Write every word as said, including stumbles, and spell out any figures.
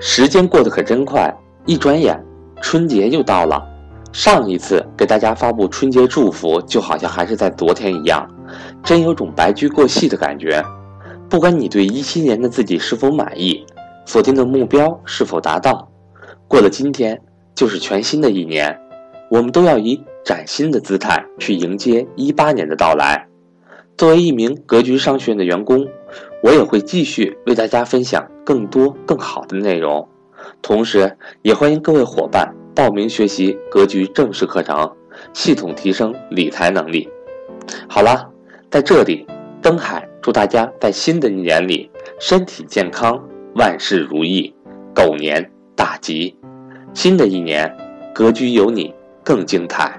时间过得可真快，一转眼春节又到了。上一次给大家发布春节祝福，就好像还是在昨天一样，真有种白驹过隙的感觉。不管你对十七年的自己是否满意，锁定的目标是否达到，过了今天就是全新的一年，我们都要以崭新的姿态去迎接十八年的到来。作为一名格局商学院的员工，我也会继续为大家分享更多更好的内容，同时也欢迎各位伙伴报名学习格局正式课程，系统提升理财能力。好了，在这里登海祝大家在新的一年里身体健康，万事如意，狗年大吉。新的一年，格局有你更精彩。